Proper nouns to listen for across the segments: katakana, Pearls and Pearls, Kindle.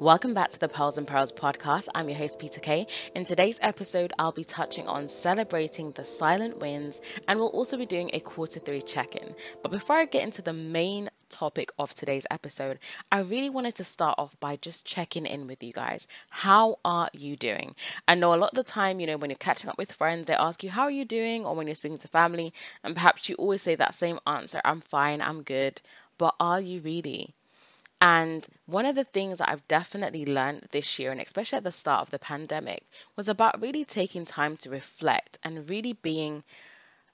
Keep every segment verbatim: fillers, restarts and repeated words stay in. Welcome back to the Pearls and Pearls podcast. I'm your host, Peter Kay. In today's episode, I'll be touching on celebrating the silent wins, and we'll also be doing a quarter three check-in. But before I get into the main topic of today's episode, I really wanted to start off by just checking in with you guys. How are you doing? I know a lot of the time, you know, when you're catching up with friends, they ask you, how are you doing? Or when you're speaking to family, and perhaps you always say that same answer, I'm fine, I'm good. But are you really? And one of the things that I've definitely learned this year, and especially at the start of the pandemic, was about really taking time to reflect and really being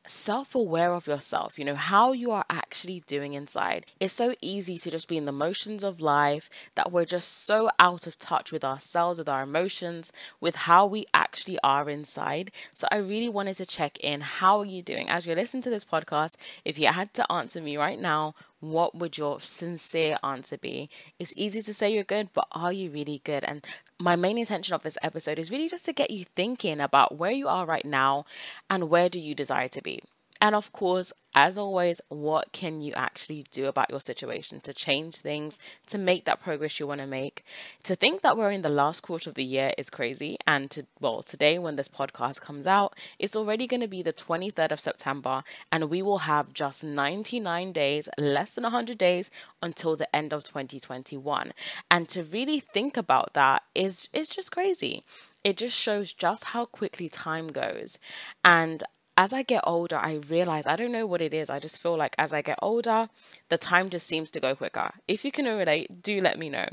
self-aware of yourself, you know, how you are actually doing inside. It's so easy to just be in the motions of life that we're just so out of touch with ourselves, with our emotions, with how we actually are inside. So I really wanted to check in. How are you doing? As you're listening to this podcast, if you had to answer me right now, what would your sincere answer be? It's easy to say you're good, but are you really good? And my main intention of this episode is really just to get you thinking about where you are right now and where do you desire to be? And of course, as always, what can you actually do about your situation to change things, to make that progress you want to make? To think that we're in the last quarter of the year is crazy. And to, well, today when this podcast comes out, it's already going to be the twenty-third of September, and we will have just ninety-nine days, less than one hundred days until the end of twenty twenty-one. And to really think about that is, it's just crazy. It just shows just how quickly time goes. And as I get older, I realize, I don't know what it is. I just feel like as I get older, the time just seems to go quicker. If you can relate, do let me know.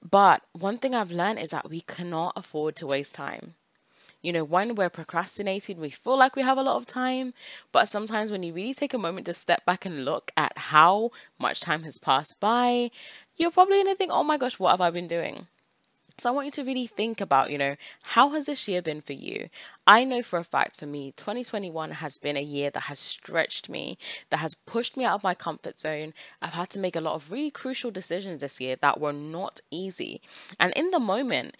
But one thing I've learned is that we cannot afford to waste time. You know, when we're procrastinating, we feel like we have a lot of time. But sometimes when you really take a moment to step back and look at how much time has passed by, you're probably going to think, oh my gosh, what have I been doing? So I want you to really think about, you know, how has this year been for you? I know for a fact for me, twenty twenty-one has been a year that has stretched me, that has pushed me out of my comfort zone. I've had to make a lot of really crucial decisions this year that were not easy. And in the moment,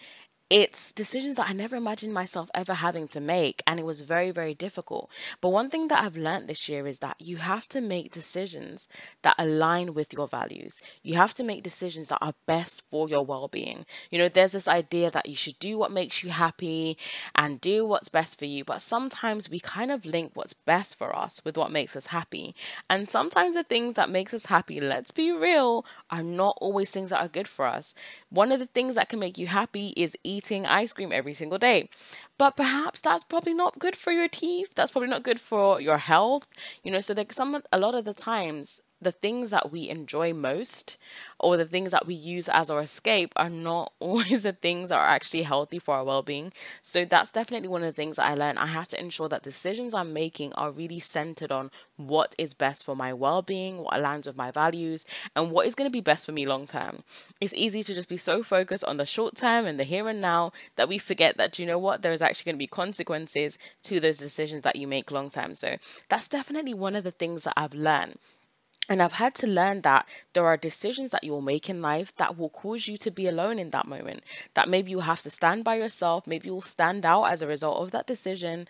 it's decisions that I never imagined myself ever having to make. And it was very, very difficult. But one thing that I've learned this year is that you have to make decisions that align with your values. You have to make decisions that are best for your well-being. You know, there's this idea that you should do what makes you happy and do what's best for you. But sometimes we kind of link what's best for us with what makes us happy. And sometimes the things that makes us happy, let's be real, are not always things that are good for us. One of the things that can make you happy is eating. eating ice cream every single day, but perhaps that's probably not good for your teeth, that's probably not good for your health, you know. So there's some a lot of the times the things that we enjoy most or the things that we use as our escape are not always the things that are actually healthy for our well-being. So that's definitely one of the things that I learned. I have to ensure that decisions I'm making are really centered on what is best for my well-being, what aligns with my values, and what is going to be best for me long-term. It's easy to just be so focused on the short-term and the here and now that we forget that, you know what, there is actually going to be consequences to those decisions that you make long-term. So that's definitely one of the things that I've learned. And I've had to learn that there are decisions that you'll make in life that will cause you to be alone in that moment, that maybe you'll have to stand by yourself, maybe you'll stand out as a result of that decision.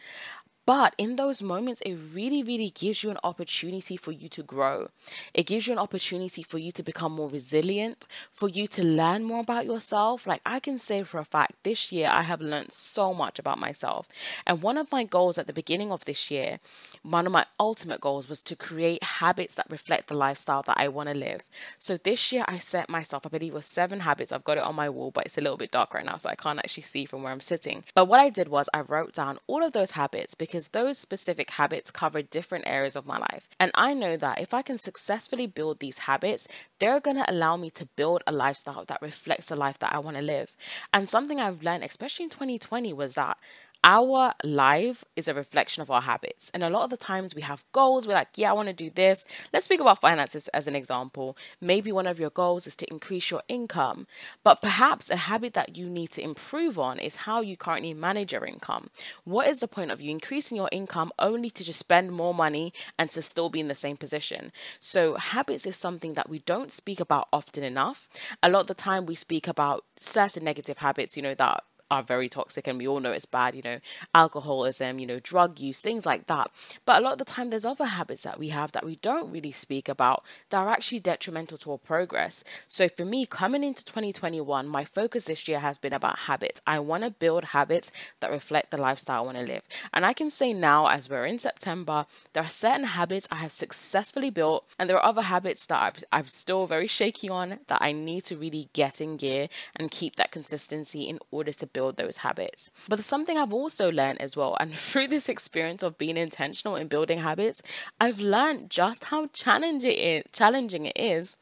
But in those moments, it really, really gives you an opportunity for you to grow. It gives you an opportunity for you to become more resilient, for you to learn more about yourself. Like I can say for a fact, this year, I have learned so much about myself. And one of my goals at the beginning of this year, one of my ultimate goals was to create habits that reflect the lifestyle that I want to live. So this year I set myself, I believe it was seven habits. I've got it on my wall, but it's a little bit dark right now, so I can't actually see from where I'm sitting. But what I did was I wrote down all of those habits because Because those specific habits cover different areas of my life. And I know that if I can successfully build these habits, they're going to allow me to build a lifestyle that reflects the life that I want to live. And something I've learned, especially in twenty twenty, was that our life is a reflection of our habits. And a lot of the times we have goals. We're like, yeah, I want to do this. Let's speak about finances as an example. Maybe one of your goals is to increase your income, but perhaps a habit that you need to improve on is how you currently manage your income. What is the point of you increasing your income only to just spend more money and to still be in the same position? So habits is something that we don't speak about often enough. A lot of the time we speak about certain negative habits, you know, that are very toxic, and we all know it's bad, you know, alcoholism, you know, drug use, things like that. But a lot of the time there's other habits that we have that we don't really speak about that are actually detrimental to our progress. So for me, coming into twenty twenty-one, my focus this year has been about habits. I want to build habits that reflect the lifestyle I want to live. And I can say now, as we're in September, there are certain habits I have successfully built, and there are other habits that I've, I'm still very shaky on that I need to really get in gear and keep that consistency in order to build those habits. But there's something I've also learned as well, and through this experience of being intentional in building habits, I've learned just how challenging it is, challenging it is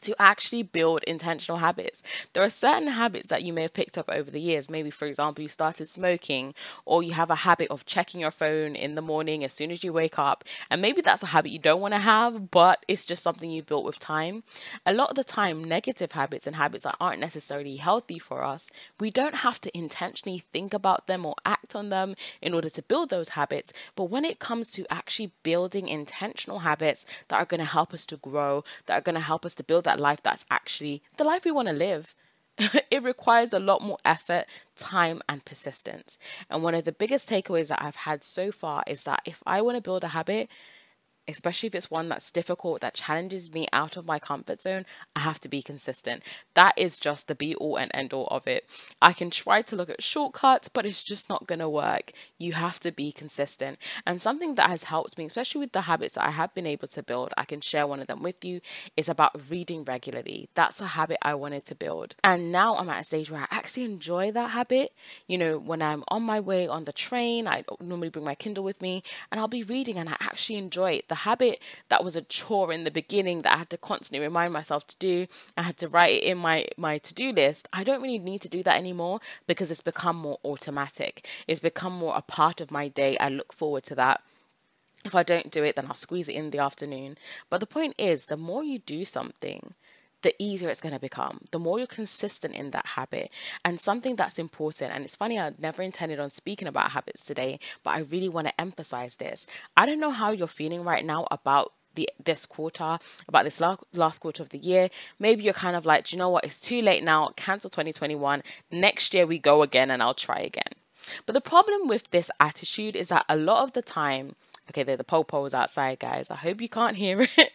to actually build intentional habits. There are certain habits that you may have picked up over the years. Maybe, for example, you started smoking, or you have a habit of checking your phone in the morning as soon as you wake up. And maybe that's a habit you don't want to have, but it's just something you've built with time. A lot of the time, negative habits and habits that aren't necessarily healthy for us, we don't have to intentionally think about them or act on them in order to build those habits. But when it comes to actually building intentional habits that are going to help us to grow, that are going to help us to build that life that's actually the life we want to live, it requires a lot more effort, time, and persistence. And one of the biggest takeaways that I've had so far is that if I want to build a habit, especially if it's one that's difficult, that challenges me out of my comfort zone, I have to be consistent. That is just the be all and end all of it. I can try to look at shortcuts, but it's just not going to work. You have to be consistent. And something that has helped me, especially with the habits that I have been able to build, I can share one of them with you, is about reading regularly. That's a habit I wanted to build. And now I'm at a stage where I actually enjoy that habit. You know, when I'm on my way on the train, I normally bring my Kindle with me and I'll be reading, and I actually enjoy it. The habit that was a chore in the beginning that I had to constantly remind myself to do, I had to write it in my my to-do list, I don't really need to do that anymore because it's become more automatic. It's become more a part of my day. I look forward to that. If I don't do it, then I'll squeeze it in the afternoon. But the point is, the more you do something, the easier it's going to become, the more you're consistent in that habit. And something that's important, and it's funny, I never intended on speaking about habits today, but I really want to emphasize this. I don't know how you're feeling right now about the, this quarter, about this last, last quarter of the year. Maybe you're kind of like, do you know what, it's too late now, cancel twenty twenty-one, next year we go again and I'll try again. But the problem with this attitude is that a lot of the time, okay, they're the po-po's outside, guys. I hope you can't hear it.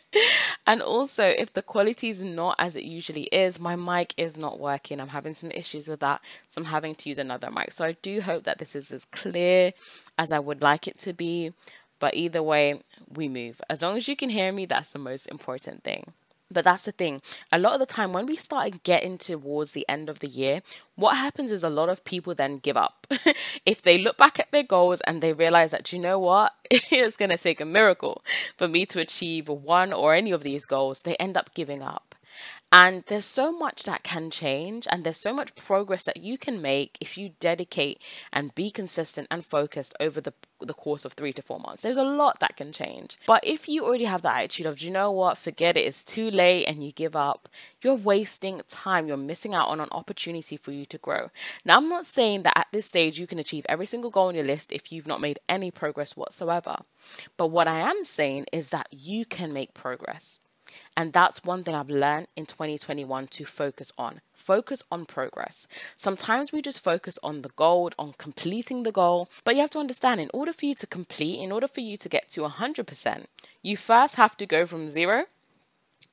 And also, if the quality is not as it usually is, my mic is not working. I'm having some issues with that, so I'm having to use another mic. So I do hope that this is as clear as I would like it to be. But either way, we move. As long as you can hear me, that's the most important thing. But that's the thing. A lot of the time when we start getting towards the end of the year, what happens is a lot of people then give up. If they look back at their goals and they realize that, you know what, it's going to take a miracle for me to achieve one or any of these goals, they end up giving up. And there's so much that can change, and there's so much progress that you can make if you dedicate and be consistent and focused over the, the course of three to four months. There's a lot that can change. But if you already have that attitude of, do you know what, forget it, it's too late, and you give up, you're wasting time. You're missing out on an opportunity for you to grow. Now, I'm not saying that at this stage you can achieve every single goal on your list if you've not made any progress whatsoever. But what I am saying is that you can make progress. And that's one thing I've learned in twenty twenty-one to focus on. Focus on progress. Sometimes we just focus on the goal, on completing the goal. But you have to understand, in order for you to complete, in order for you to get to one hundred percent, you first have to go from zero,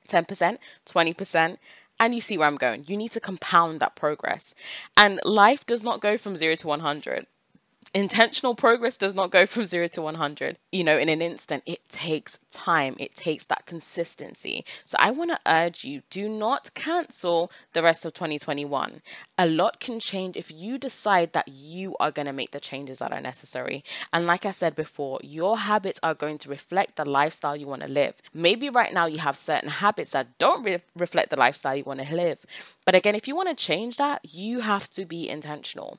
ten percent, twenty percent, and you see where I'm going. You need to compound that progress. And life does not go from zero to one hundred. Intentional progress does not go from zero to one hundred, you know, in an instant. It takes time. It takes that consistency. So I want to urge you, do not cancel the rest of twenty twenty-one. A lot can change if you decide that you are going to make the changes that are necessary. And like I said before, your habits are going to reflect the lifestyle you want to live. Maybe right now you have certain habits that don't re- reflect the lifestyle you want to live. But again, if you want to change that, you have to be intentional.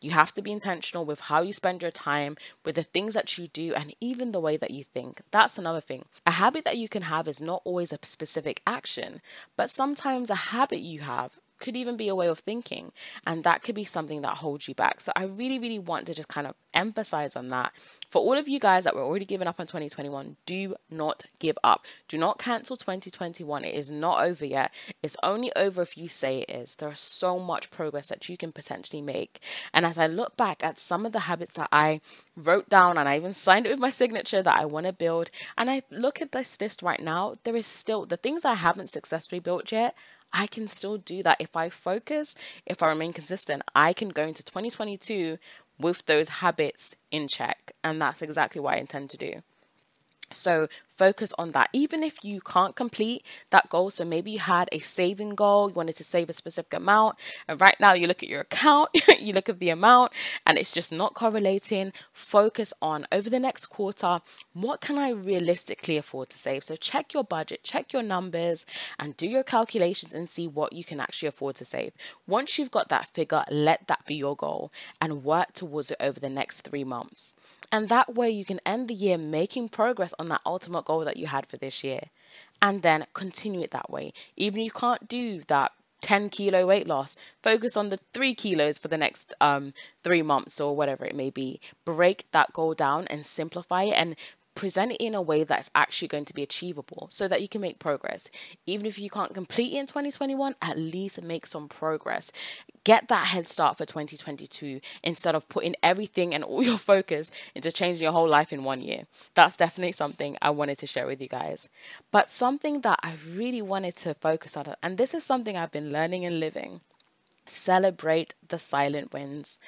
You have to be intentional with how you spend your time, with the things that you do, and even the way that you think. That's another thing. A habit that you can have is not always a specific action, but sometimes a habit you have could even be a way of thinking, and that could be something that holds you back. So I really, really want to just kind of emphasize on that. For all of you guys that were already giving up on twenty twenty-one, do not give up. Do not cancel twenty twenty-one. It is not over yet. It's only over if you say it is. There is so much progress that you can potentially make. And as I look back at some of the habits that I wrote down, and I even signed it with my signature, that I want to build, and I look at this list right now, there is still the things I haven't successfully built yet. I can still do that. If I focus, if I remain consistent, I can go into twenty twenty-two with those habits in check. And that's exactly what I intend to do. So focus on that. Even if you can't complete that goal, so maybe you had a saving goal, you wanted to save a specific amount, and right now you look at your account, you look at the amount, and it's just not correlating. Focus on, over the next quarter, what can I realistically afford to save? So check your budget, check your numbers, and do your calculations and see what you can actually afford to save. Once you've got that figure, let that be your goal and work towards it over the next three months. And that way you can end the year making progress on that ultimate goal that you had for this year, and then continue it that way. Even if you can't do that ten kilo weight loss, focus on the three kilos for the next um, three months or whatever it may be. Break that goal down and simplify it and present it in a way that's actually going to be achievable so that you can make progress. Even if you can't complete it in twenty twenty-one, at least make some progress. Get that head start for twenty twenty-two instead of putting everything and all your focus into changing your whole life in one year. That's definitely something I wanted to share with you guys. But something that I really wanted to focus on, and this is something I've been learning and living, celebrate the silent wins.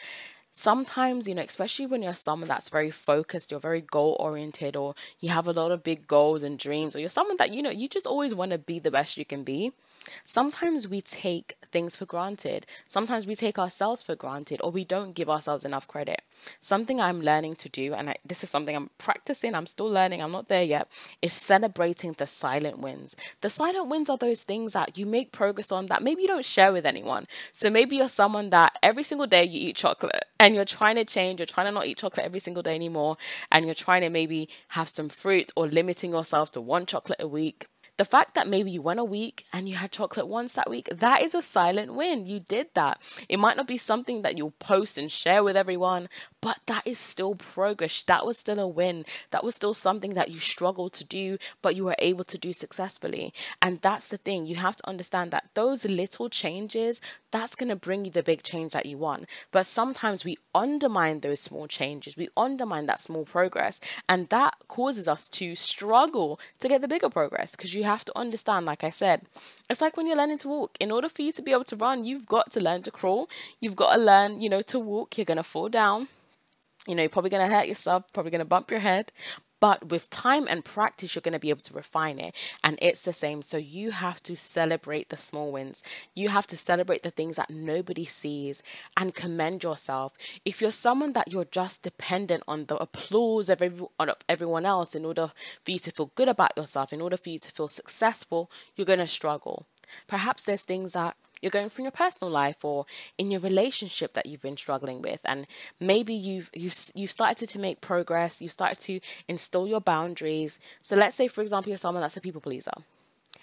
Sometimes, you know, especially when you're someone that's very focused, you're very goal oriented, or you have a lot of big goals and dreams, or you're someone that, you know, you just always want to be the best you can be. Sometimes we take things for granted. Sometimes we take ourselves for granted, or we don't give ourselves enough credit. Something I'm learning to do, and I, this is something I'm practicing, I'm still learning, I'm not there yet, is celebrating the silent wins. The silent wins are those things that you make progress on that maybe you don't share with anyone. So maybe you're someone that every single day you eat chocolate, and you're trying to change, you're trying to not eat chocolate every single day anymore, and you're trying to maybe have some fruit, or limiting yourself to one chocolate a week. The fact that maybe you went a week and you had chocolate once that week, that is a silent win. You did that. It might not be something that you'll post and share with everyone, but that is still progress. That was still a win. That was still something that you struggled to do, but you were able to do successfully. And that's the thing. You have to understand that those little changes, that's going to bring you the big change that you want. But sometimes we undermine those small changes. We undermine that small progress. And that causes us to struggle to get the bigger progress, because you have have to understand, like I said, it's like when you're learning to walk. In order for you to be able to run, you've got to learn to crawl, you've got to learn, you know, to walk. You're gonna fall down, you know, you're probably gonna hurt yourself, probably gonna bump your head, but with time and practice, you're going to be able to refine it. And it's the same. So you have to celebrate the small wins. You have to celebrate the things that nobody sees and commend yourself. If you're someone that you're just dependent on the applause of every, on everyone else in order for you to feel good about yourself, in order for you to feel successful, you're going to struggle. Perhaps there's things that you're going through in your personal life or in your relationship that you've been struggling with. And maybe you've, you've, you've started to make progress. You've started to install your boundaries. So let's say, for example, you're someone that's a people pleaser.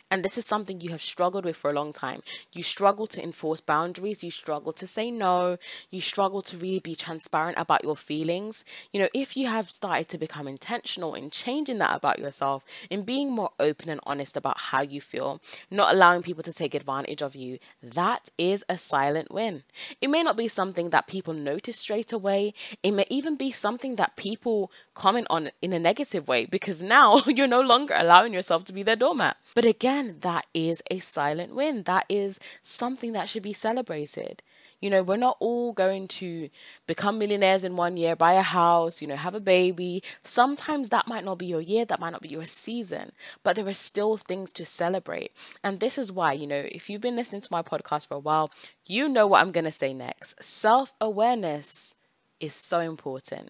And this is something you have struggled with for a long time. You struggle to enforce boundaries. You struggle to say no. You struggle to really be transparent about your feelings. You know, if you have started to become intentional in changing that about yourself, in being more open and honest about how you feel, not allowing people to take advantage of you, that is a silent win. It may not be something that people notice straight away. It may even be something that people comment on in a negative way, because now you're no longer allowing yourself to be their doormat. But again, And that is a silent win. That is something that should be celebrated. You know, we're not all going to become millionaires in one year, buy a house, you know, have a baby. Sometimes that might not be your year, that might not be your season, but there are still things to celebrate. And this is why, you know, if you've been listening to my podcast for a while, you know what I'm going to say next. Self-awareness is so important.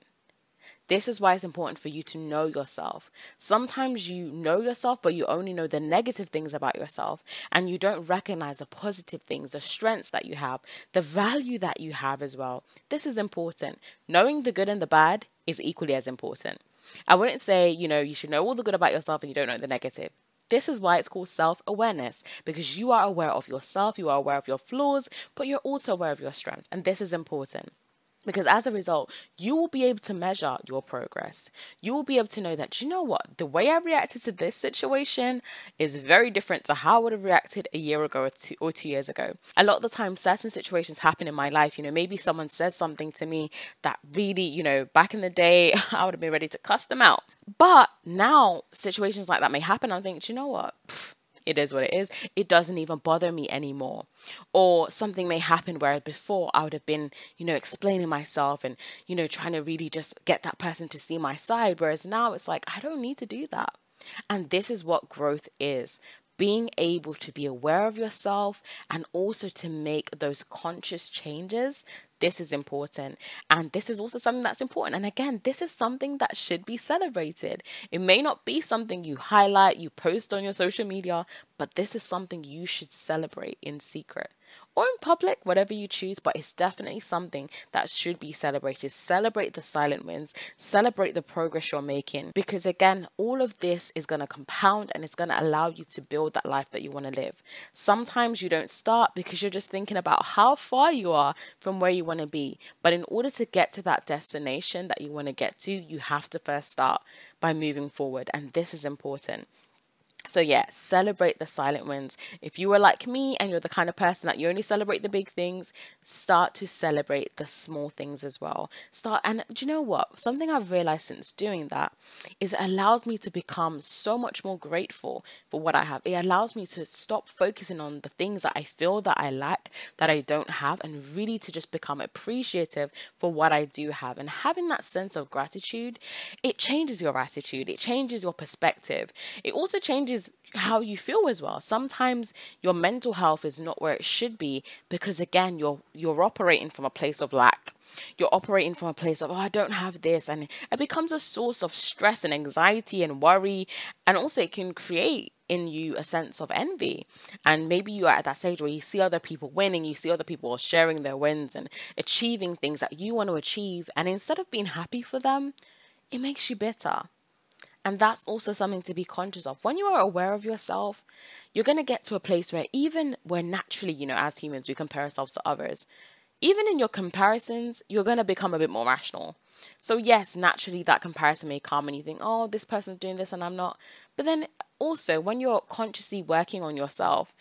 This is why it's important for you to know yourself. Sometimes you know yourself, but you only know the negative things about yourself, and you don't recognize the positive things, the strengths that you have, the value that you have as well. This is important. Knowing the good and the bad is equally as important. I wouldn't say, you know, you should know all the good about yourself and you don't know the negative. This is why it's called self-awareness, because you are aware of yourself, you are aware of your flaws, but you're also aware of your strengths. And this is important, because as a result, you will be able to measure your progress. You will be able to know that, you know what, the way I reacted to this situation is very different to how I would have reacted a year ago or two, or two years ago. A lot of the time, certain situations happen in my life. You know, maybe someone says something to me that really, you know, back in the day, I would have been ready to cuss them out. But now situations like that may happen. I'm thinking, do you know what? Pfft, it is what it is. It doesn't even bother me anymore. Or something may happen where before I would have been, you know, explaining myself and, you know, trying to really just get that person to see my side. Whereas now it's like, I don't need to do that. And this is what growth is. Being able to be aware of yourself and also to make those conscious changes. This is important. And this is also something that's important. And again, this is something that should be celebrated. It may not be something you highlight, you post on your social media, but this is something you should celebrate in secret or in public, whatever you choose. But it's definitely something that should be celebrated. Celebrate the silent wins, celebrate the progress you're making, because again, all of this is going to compound and it's going to allow you to build that life that you want to live. Sometimes you don't start because you're just thinking about how far you are from where you want to be. But in order to get to that destination that you want to get to, you have to first start by moving forward. And this is important. So yeah, celebrate the silent wins. If you are like me and you're the kind of person that you only celebrate the big things, start to celebrate the small things as well. Start, and do you know what? Something I've realized since doing that is it allows me to become so much more grateful for what I have. It allows me to stop focusing on the things that I feel that I lack, that I don't have, and really to just become appreciative for what I do have. And having that sense of gratitude, it changes your attitude. It changes your perspective. It also changes how you feel as well. Sometimes your mental health is not where it should be because again, you're you're operating from a place of lack. You're operating from a place of, oh, I don't have this. And it becomes a source of stress and anxiety and worry. And also it can create in you a sense of envy. And maybe you are at that stage where you see other people winning, you see other people sharing their wins and achieving things that you want to achieve. And instead of being happy for them, it makes you bitter. And that's also something to be conscious of. When you are aware of yourself, you're going to get to a place where even where naturally, you know, as humans, we compare ourselves to others. Even in your comparisons, you're going to become a bit more rational. So yes, naturally that comparison may come and you think, oh, this person's doing this and I'm not. But then also when you're consciously working on yourself,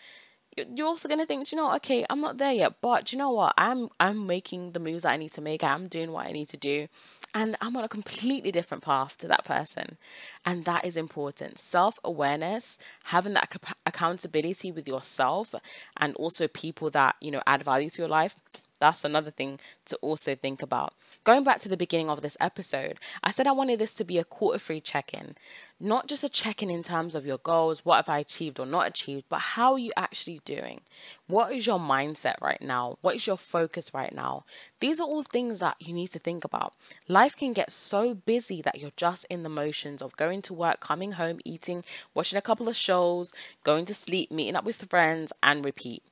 you're also going to think, you know, okay, I'm not there yet, but you know what? I'm, I'm making the moves that I need to make. I'm doing what I need to do. And I'm on a completely different path to that person. And that is important. Self-awareness, having that accountability with yourself and also people that, you know, add value to your life. That's another thing to also think about. Going back to the beginning of this episode, I said I wanted this to be a quarter three check-in. Not just a check-in in terms of your goals, what have I achieved or not achieved, but how are you actually doing? What is your mindset right now? What is your focus right now? These are all things that you need to think about. Life can get so busy that you're just in the motions of going to work, coming home, eating, watching a couple of shows, going to sleep, meeting up with friends, and repeat.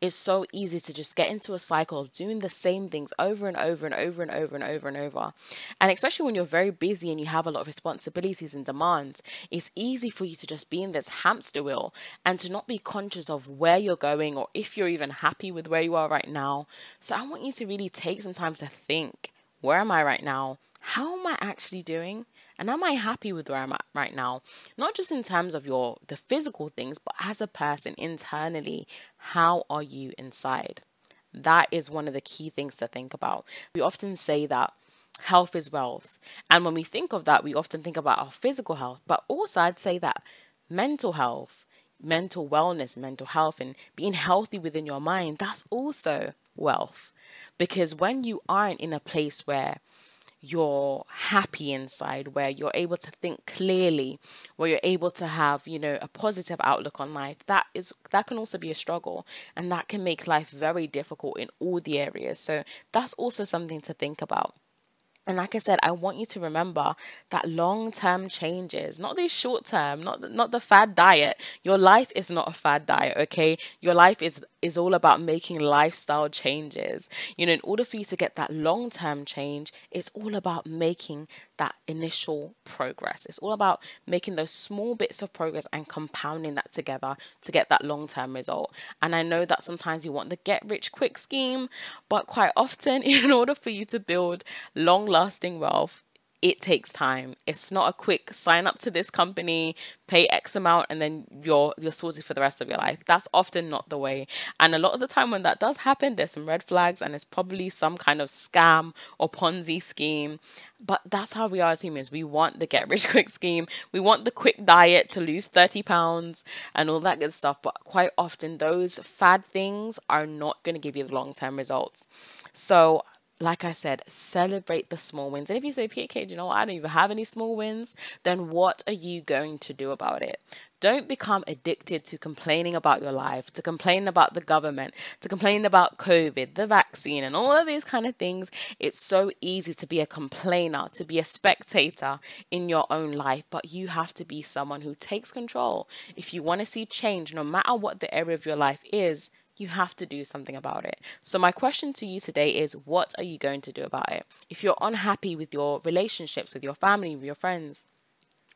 It's so easy to just get into a cycle of doing the same things over and over and over and over and over and over. And especially when you're very busy and you have a lot of responsibilities and demands, it's easy for you to just be in this hamster wheel and to not be conscious of where you're going or if you're even happy with where you are right now. So I want you to really take some time to think, where am I right now? How am I actually doing? And am I happy with where I'm at right now? Not just in terms of your the physical things, but as a person internally, how are you inside? That is one of the key things to think about. We often say that health is wealth. And when we think of that, we often think about our physical health. But also I'd say that mental health, mental wellness, mental health, and being healthy within your mind, that's also wealth. Because when you aren't in a place where you're happy inside, where you're able to think clearly, where you're able to have, you know, a positive outlook on life, that is that can also be a struggle, and that can make life very difficult in all the areas. So that's also something to think about. And like I said, I want you to remember that long-term changes, not the short-term, not, not the fad diet. Your life is not a fad diet, okay? Your life is, is all about making lifestyle changes. You know, in order for you to get that long-term change, it's all about making that initial progress. It's all about making those small bits of progress and compounding that together to get that long-term result. And I know that sometimes you want the get-rich-quick scheme, but quite often, in order for you to build long-lasting lasting wealth, it takes time. It's not a quick sign up to this company, pay X amount, and then you're you're sorted for the rest of your life. That's often not the way. And a lot of the time when that does happen, there's some red flags and it's probably some kind of scam or Ponzi scheme. But that's how we are as humans. We want the get rich quick scheme. We want the quick diet to lose thirty pounds and all that good stuff. But quite often those fad things are not going to give you the long-term results. So like I said, celebrate the small wins. And if you say, P K, you know what? I don't even have any small wins, then what are you going to do about it? Don't become addicted to complaining about your life, to complain about the government, to complain about COVID, the vaccine, and all of these kind of things. It's so easy to be a complainer, to be a spectator in your own life, but you have to be someone who takes control. If you want to see change, no matter what the area of your life is, you have to do something about it. So my question to you today is, what are you going to do about it? If you're unhappy with your relationships, with your family, with your friends,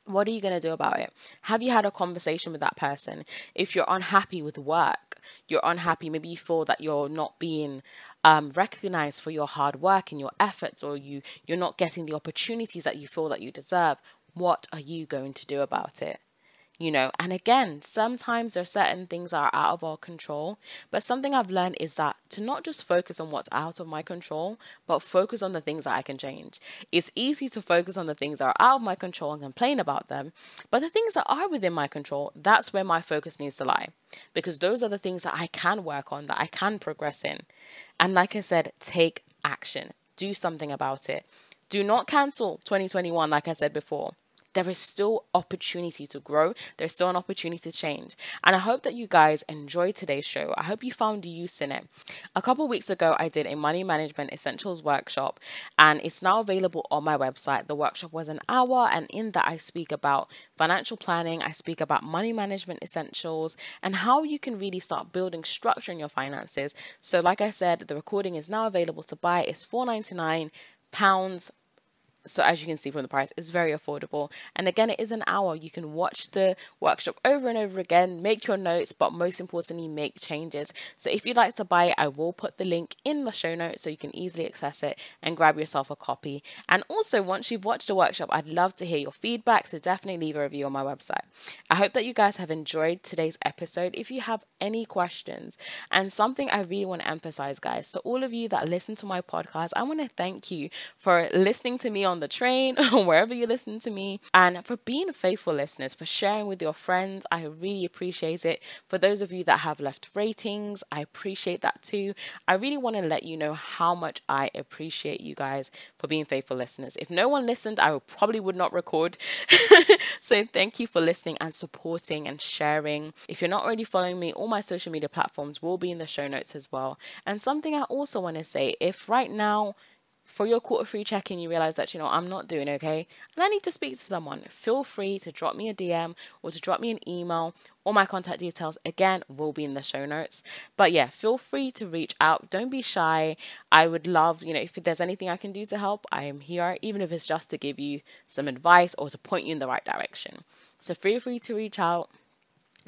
what are you going to do about it? Have you had a conversation with that person? If you're unhappy with work, you're unhappy, maybe you feel that you're not being um, recognized for your hard work and your efforts, or you, you're not getting the opportunities that you feel that you deserve. What are you going to do about it? You know, and again, sometimes there are certain things that are out of our control, but something I've learned is that to not just focus on what's out of my control, but focus on the things that I can change. It's easy to focus on the things that are out of my control and complain about them, but the things that are within my control, that's where my focus needs to lie, because those are the things that I can work on, that I can progress in. And like I said, take action, do something about it. Do not cancel twenty twenty-one, like I said before. There is still opportunity to grow. There's still an opportunity to change. And I hope that you guys enjoyed today's show. I hope you found use in it. A couple of weeks ago, I did a money management essentials workshop, and it's now available on my website. The workshop was an hour, and in that I speak about financial planning. I speak about money management essentials and how you can really start building structure in your finances. So like I said, the recording is now available to buy. It's four ninety-nine pounds. So as you can see from the price, it's very affordable. And again, it is an hour. You can watch the workshop over and over again, make your notes, but most importantly, make changes. So if you'd like to buy it, I will put the link in the show notes so you can easily access it and grab yourself a copy. And also, once you've watched the workshop, I'd love to hear your feedback. So definitely leave a review on my website. I hope that you guys have enjoyed today's episode. If you have any questions, and something I really want to emphasize, guys, so all of you that listen to my podcast, I want to thank you for listening to me on the train or wherever you listen to me, and for being faithful listeners, for sharing with your friends. I really appreciate it. For those of you that have left ratings, I appreciate that too. I really want to let you know how much I appreciate you guys for being faithful listeners. If no one listened, I would, probably would not record. So thank you for listening and supporting and sharing. If you're not already following me, all my social media platforms will be in the show notes as well. And something I also want to say, if right now for your quarter three check-in, you realize that, you know, I'm not doing okay and I need to speak to someone, feel free to drop me a D M or to drop me an email. All my contact details, again, will be in the show notes. But yeah, feel free to reach out. Don't be shy. I would love, you know, if there's anything I can do to help, I am here, even if it's just to give you some advice or to point you in the right direction. So feel free to reach out.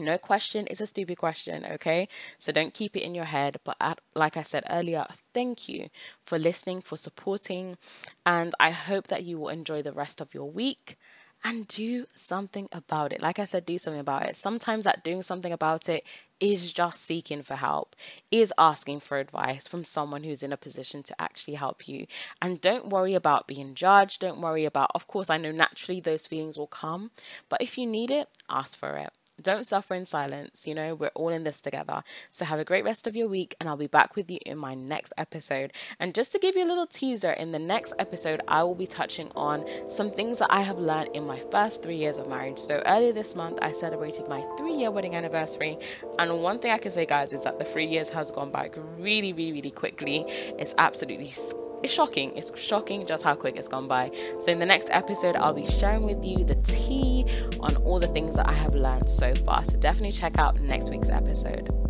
No question is a stupid question, okay? So don't keep it in your head. But at, like I said earlier, thank you for listening, for supporting. And I hope that you will enjoy the rest of your week and do something about it. Like I said, do something about it. Sometimes that doing something about it is just seeking for help, is asking for advice from someone who's in a position to actually help you. And don't worry about being judged. Don't worry about, of course, I know naturally those feelings will come. But if you need it, ask for it. Don't suffer in silence. You know, we're all in this together. So have a great rest of your week, and I'll be back with you in my next episode. And just to give you a little teaser, in the next episode, I will be touching on some things that I have learned in my first three years of marriage. So earlier this month, I celebrated my three-year wedding anniversary. And one thing I can say, guys, is that the three years has gone by really, really, really quickly. It's absolutely scary. It's shocking. It's shocking just how quick it's gone by. So in the next episode, I'll be sharing with you the tea on all the things that I have learned so far. So definitely check out next week's episode.